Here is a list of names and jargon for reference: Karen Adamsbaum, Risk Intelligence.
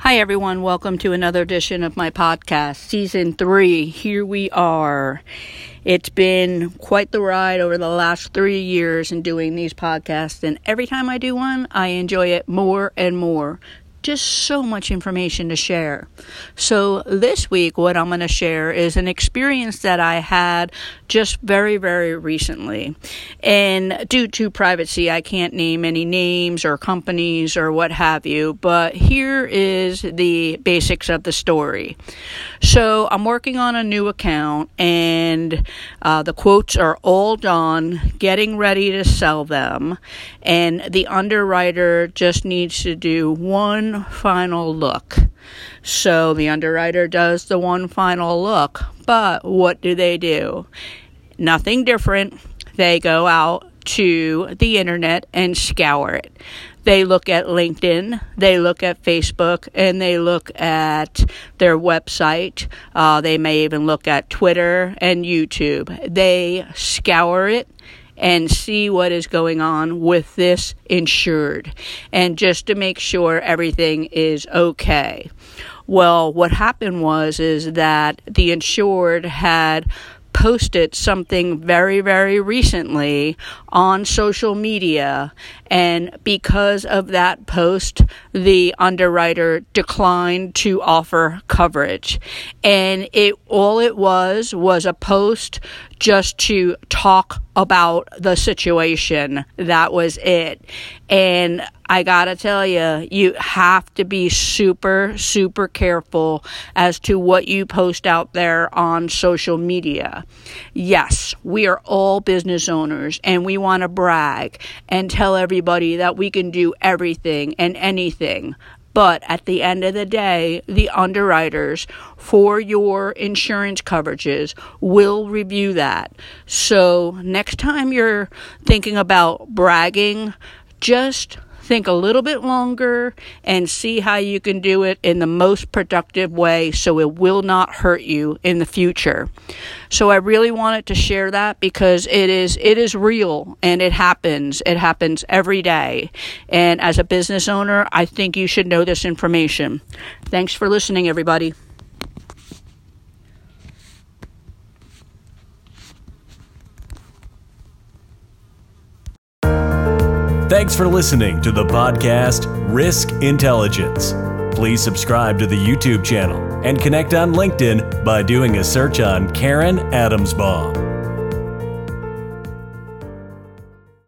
Hi everyone, welcome to another edition of my podcast, Season 3. Here we are. It's been quite the ride over the last 3 years in doing these podcasts, and every time I do one, I enjoy it more and more. Just so much information to share. So this week, what I'm going to share is an experience that I had just very, very recently. And due to privacy, I can't name any names or companies or what have you, but here is the basics of the story. So I'm working on a new account, and the quotes are all done, getting ready to sell them, and the underwriter just needs to do one final look. So the underwriter does the one final look, but what do? Nothing different. They go out to the internet and scour it. They look at LinkedIn, they look at Facebook, and they look at their website. They may even look at Twitter and YouTube. They scour it and see what is going on with this insured, and just to make sure everything is okay. Well, what happened was that the insured had posted something very, very recently on social media, and because of that post, the underwriter declined to offer coverage. And it was a post just to talk about the situation. That was it. And I gotta tell you, you have to be super, super careful as to what you post out there on social media. Yes, we are all business owners, and we want to brag and tell everybody that we can do everything and anything. But at the end of the day, the underwriters for your insurance coverages will review that. So next time you're thinking about bragging, just think a little bit longer and see how you can do it in the most productive way so it will not hurt you in the future. So I really wanted to share that because it is real and it happens. It happens every day. And as a business owner, I think you should know this information. Thanks for listening, everybody. Thanks for listening to the podcast Risk Intelligence. Please subscribe to the YouTube channel and connect on LinkedIn by doing a search on Karen Adamsbaum.